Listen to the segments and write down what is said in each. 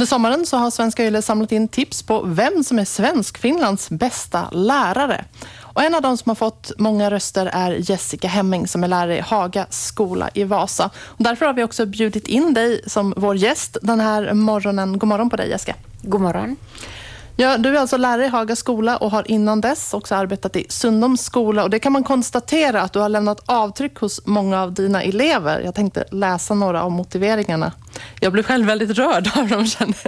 Under sommaren så har Svenska Yle samlat in tips på vem som är Svenskfinlands bästa lärare. Och en av dem som har fått många röster är Jessica Hemming som är lärare i Haga skola i Vasa. Och därför har vi också bjudit in dig som vår gäst den här morgonen. God morgon på dig, Jessica. God morgon. Ja, du är alltså lärare i Haga skola och har innan dess också arbetat i Sundoms skola. Och det kan man konstatera att du har lämnat avtryck hos många av dina elever. Jag tänkte läsa några av motiveringarna. Jag blev själv väldigt rörd av dem, känner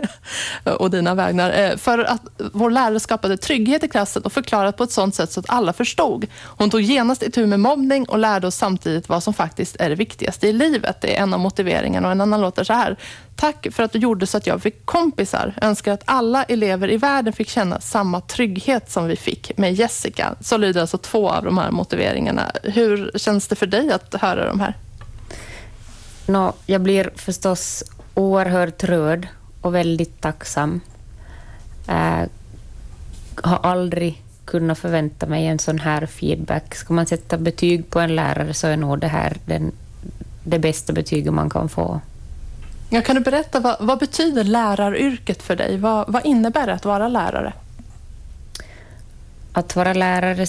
jag, och dina vägnar. För att vår lärare skapade trygghet i klassen och förklarat på ett sådant sätt så att alla förstod. Hon tog genast itu med mobbning och lärde oss samtidigt vad som faktiskt är det viktigaste i livet. Det är en av motiveringarna, och en annan låter så här. Tack för att du gjorde så att jag fick kompisar. Önskar att alla elever i världen fick känna samma trygghet som vi fick med Jessica. Så lyder alltså två av de här motiveringarna. Hur känns det för dig att höra de här? No, jag blir förstås oerhört rörd och väldigt tacksam. Har aldrig kunnat förvänta mig en sån här feedback. Ska man sätta betyg på en lärare så är nog det här det bästa betyget man kan få. Ja, kan du berätta, vad betyder läraryrket för dig? Vad innebär det att vara lärare? Att vara lärare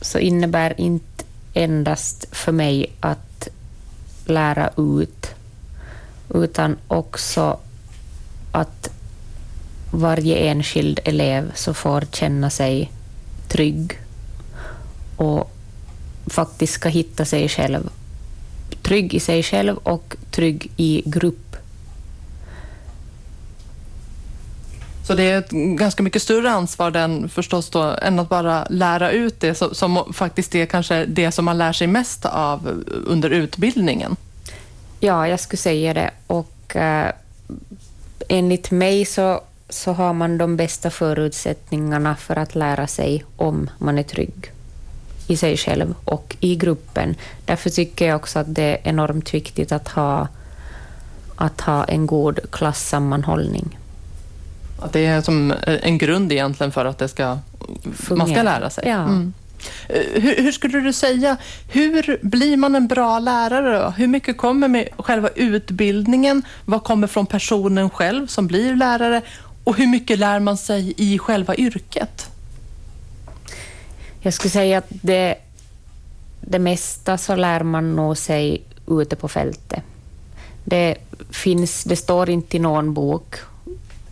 så innebär inte endast för mig att lära ut, utan också att varje enskild elev så får känna sig trygg och faktiskt ska hitta sig själv. Trygg i sig själv och trygg i grupp. Så det är ett ganska mycket större ansvar förstås då, än att bara lära ut det som faktiskt är kanske det som man lär sig mest av under utbildningen. Ja, jag skulle säga det. Och enligt mig så har man de bästa förutsättningarna för att lära sig om man är trygg i sig själv och i gruppen. Därför tycker jag också att det är enormt viktigt att ha en god klassammanhållning. Att det är som en grund egentligen för att det ska fungera. Man ska lära sig. Ja. Mm. Hur skulle du säga, hur blir man en bra lärare då? Hur mycket kommer med själva utbildningen? Vad kommer från personen själv som blir lärare? Och hur mycket lär man sig i själva yrket? Jag skulle säga att det mesta så lär man nå sig ute på fältet. Det står inte i någon bok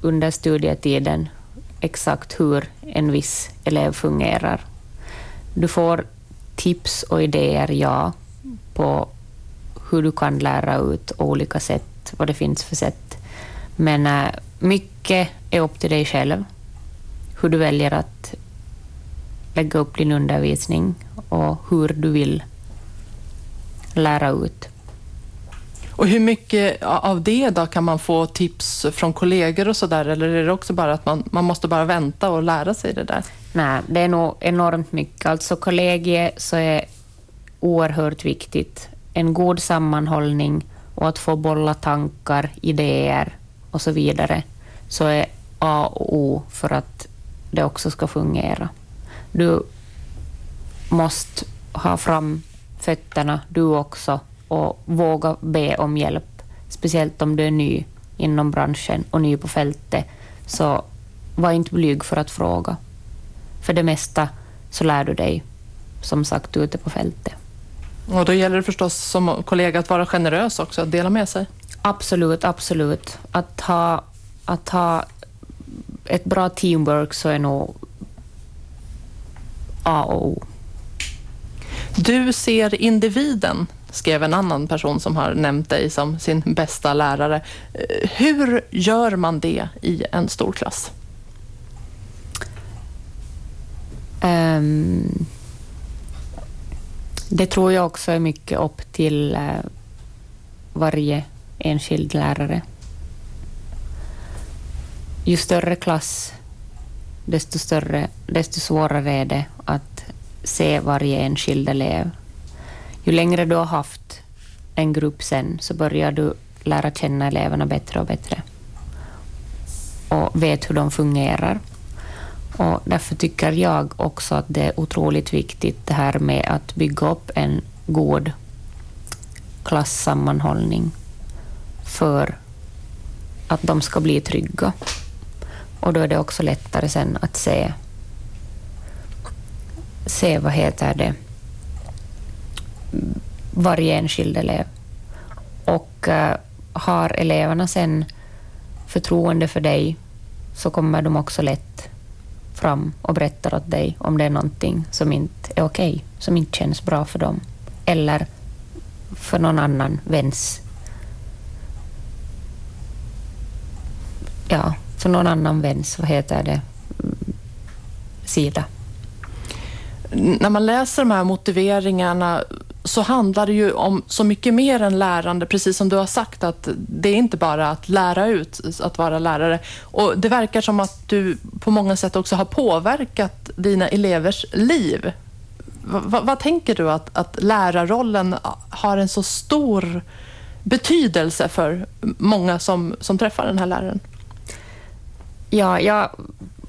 under studietiden exakt hur en viss elev fungerar. Du får tips och idéer, ja, på hur du kan lära ut olika sätt, vad det finns för sätt. Men mycket är upp till dig själv, hur du väljer att lägga upp din undervisning och hur du vill lära ut. Och hur mycket av det då kan man få tips från kollegor och sådär? Eller är det också bara att man måste bara vänta och lära sig det där? Nej, det är nog enormt mycket. Alltså kollegier så är oerhört viktigt. En god sammanhållning och att få bolla tankar, idéer och så vidare. Så är A och O för att det också ska fungera. Du måste ha fram fötterna, du också, och våga be om hjälp. Speciellt om du är ny inom branschen och ny på fältet, så var inte blyg för att fråga. För det mesta så lär du dig, som sagt, ute på fältet. Och då gäller det förstås som kollega att vara generös också, att dela med sig. Absolut, absolut. Att ha ett bra teamwork så är nog A och O. Du ser individen, skrev en annan person som har nämnt dig som sin bästa lärare. Hur gör man det i en stor klass? Det tror jag också är mycket upp till varje enskild lärare. Ju större klass, desto svårare är det att se varje enskild elev. Ju längre du har haft en grupp sen så börjar du lära känna eleverna bättre och bättre. Och vet hur de fungerar. Och därför tycker jag också att det är otroligt viktigt det här med att bygga upp en god klassammanhållning för att de ska bli trygga. Och då är det också lättare sen att se vad heter det, varje enskild elev. Och har eleverna sen förtroende för dig, så kommer de också lätt fram och berättar åt dig om det är någonting som inte är okej, som inte känns bra för dem eller för någon annan väns. Ja, för någon annan väns, vad heter det, sida. När man läser de här motiveringarna så handlar det ju om så mycket mer än lärande, precis som du har sagt, att det är inte bara att lära ut, att vara lärare. Och det verkar som att du på många sätt också har påverkat dina elevers liv. Vad tänker du att lärarrollen har en så stor betydelse för många som träffar den här läraren? Ja,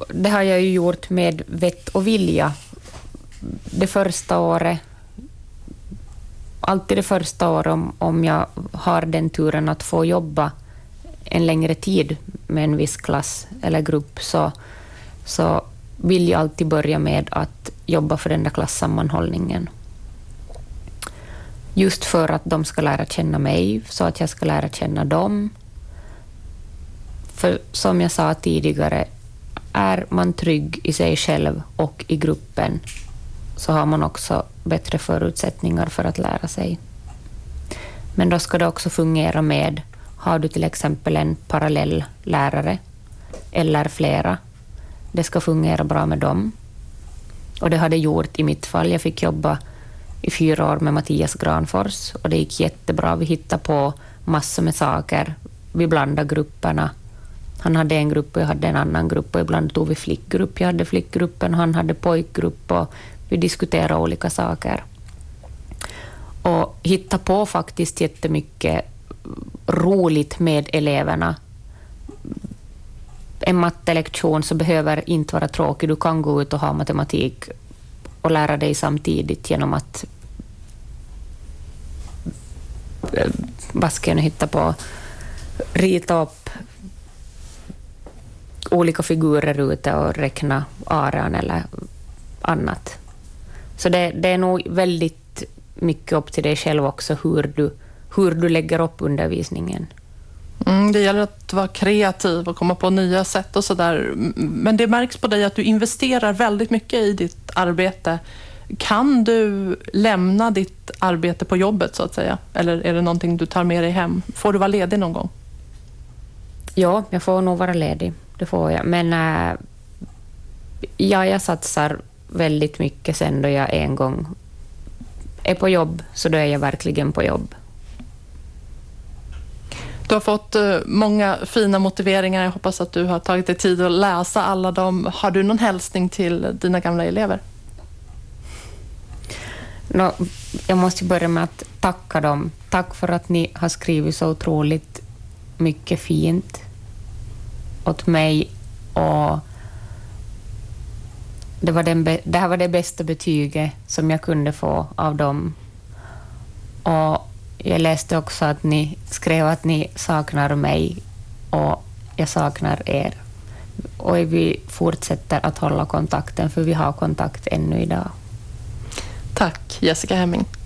det har jag ju gjort med vett och vilja. Det första året, alltid det första året, om jag har den turen att få jobba en längre tid med en viss klass eller grupp, så vill jag alltid börja med att jobba för den där klassammanhållningen. Just för att de ska lära känna mig, så att jag ska lära känna dem. För som jag sa tidigare, är man trygg i sig själv och i gruppen, så har man också bättre förutsättningar för att lära sig. Men då ska det också fungera med, har du till exempel en parallell lärare eller flera, det ska fungera bra med dem. Och det har det gjort i mitt fall. Jag fick jobba i 4 år med Mattias Granfors och det gick jättebra. Vi hittade på massor med saker. Vi blandade grupperna. Han hade en grupp och jag hade en annan grupp, och ibland tog vi flickgrupp. Jag hade flickgruppen, han hade pojkgrupp, och vi diskuterade olika saker. Och hittade på faktiskt jättemycket roligt med eleverna. En mattelektion så behöver inte vara tråkig. Du kan gå ut och ha matematik och lära dig samtidigt genom att, vad ska jag hitta på, rita upp olika figurer ute och räkna aran eller annat. Så det är nog väldigt mycket upp till dig själv också, hur du lägger upp undervisningen. Det gäller att vara kreativ och komma på nya sätt och sådär. Men det märks på dig att du investerar väldigt mycket i ditt arbete. Kan du lämna ditt arbete på jobbet, så att säga? Eller är det någonting du tar med dig hem? Får du vara ledig någon gång? Ja, jag får nog vara ledig. Det får jag. Men jag satsar väldigt mycket sen då jag en gång är på jobb, så då är jag verkligen på jobb. Du har fått många fina motiveringar. Jag hoppas att du har tagit dig tid att läsa alla dem. Har du någon hälsning till dina gamla elever? Jag måste börja med att tacka dem. Tack för att ni har skrivit så otroligt mycket fint åt mig. Och det här var det bästa betyget som jag kunde få av dem. Och jag läste också att ni skrev att ni saknar mig, och jag saknar er. Och vi fortsätter att hålla kontakten, för vi har kontakt ännu idag. Tack, Jessica Hemming.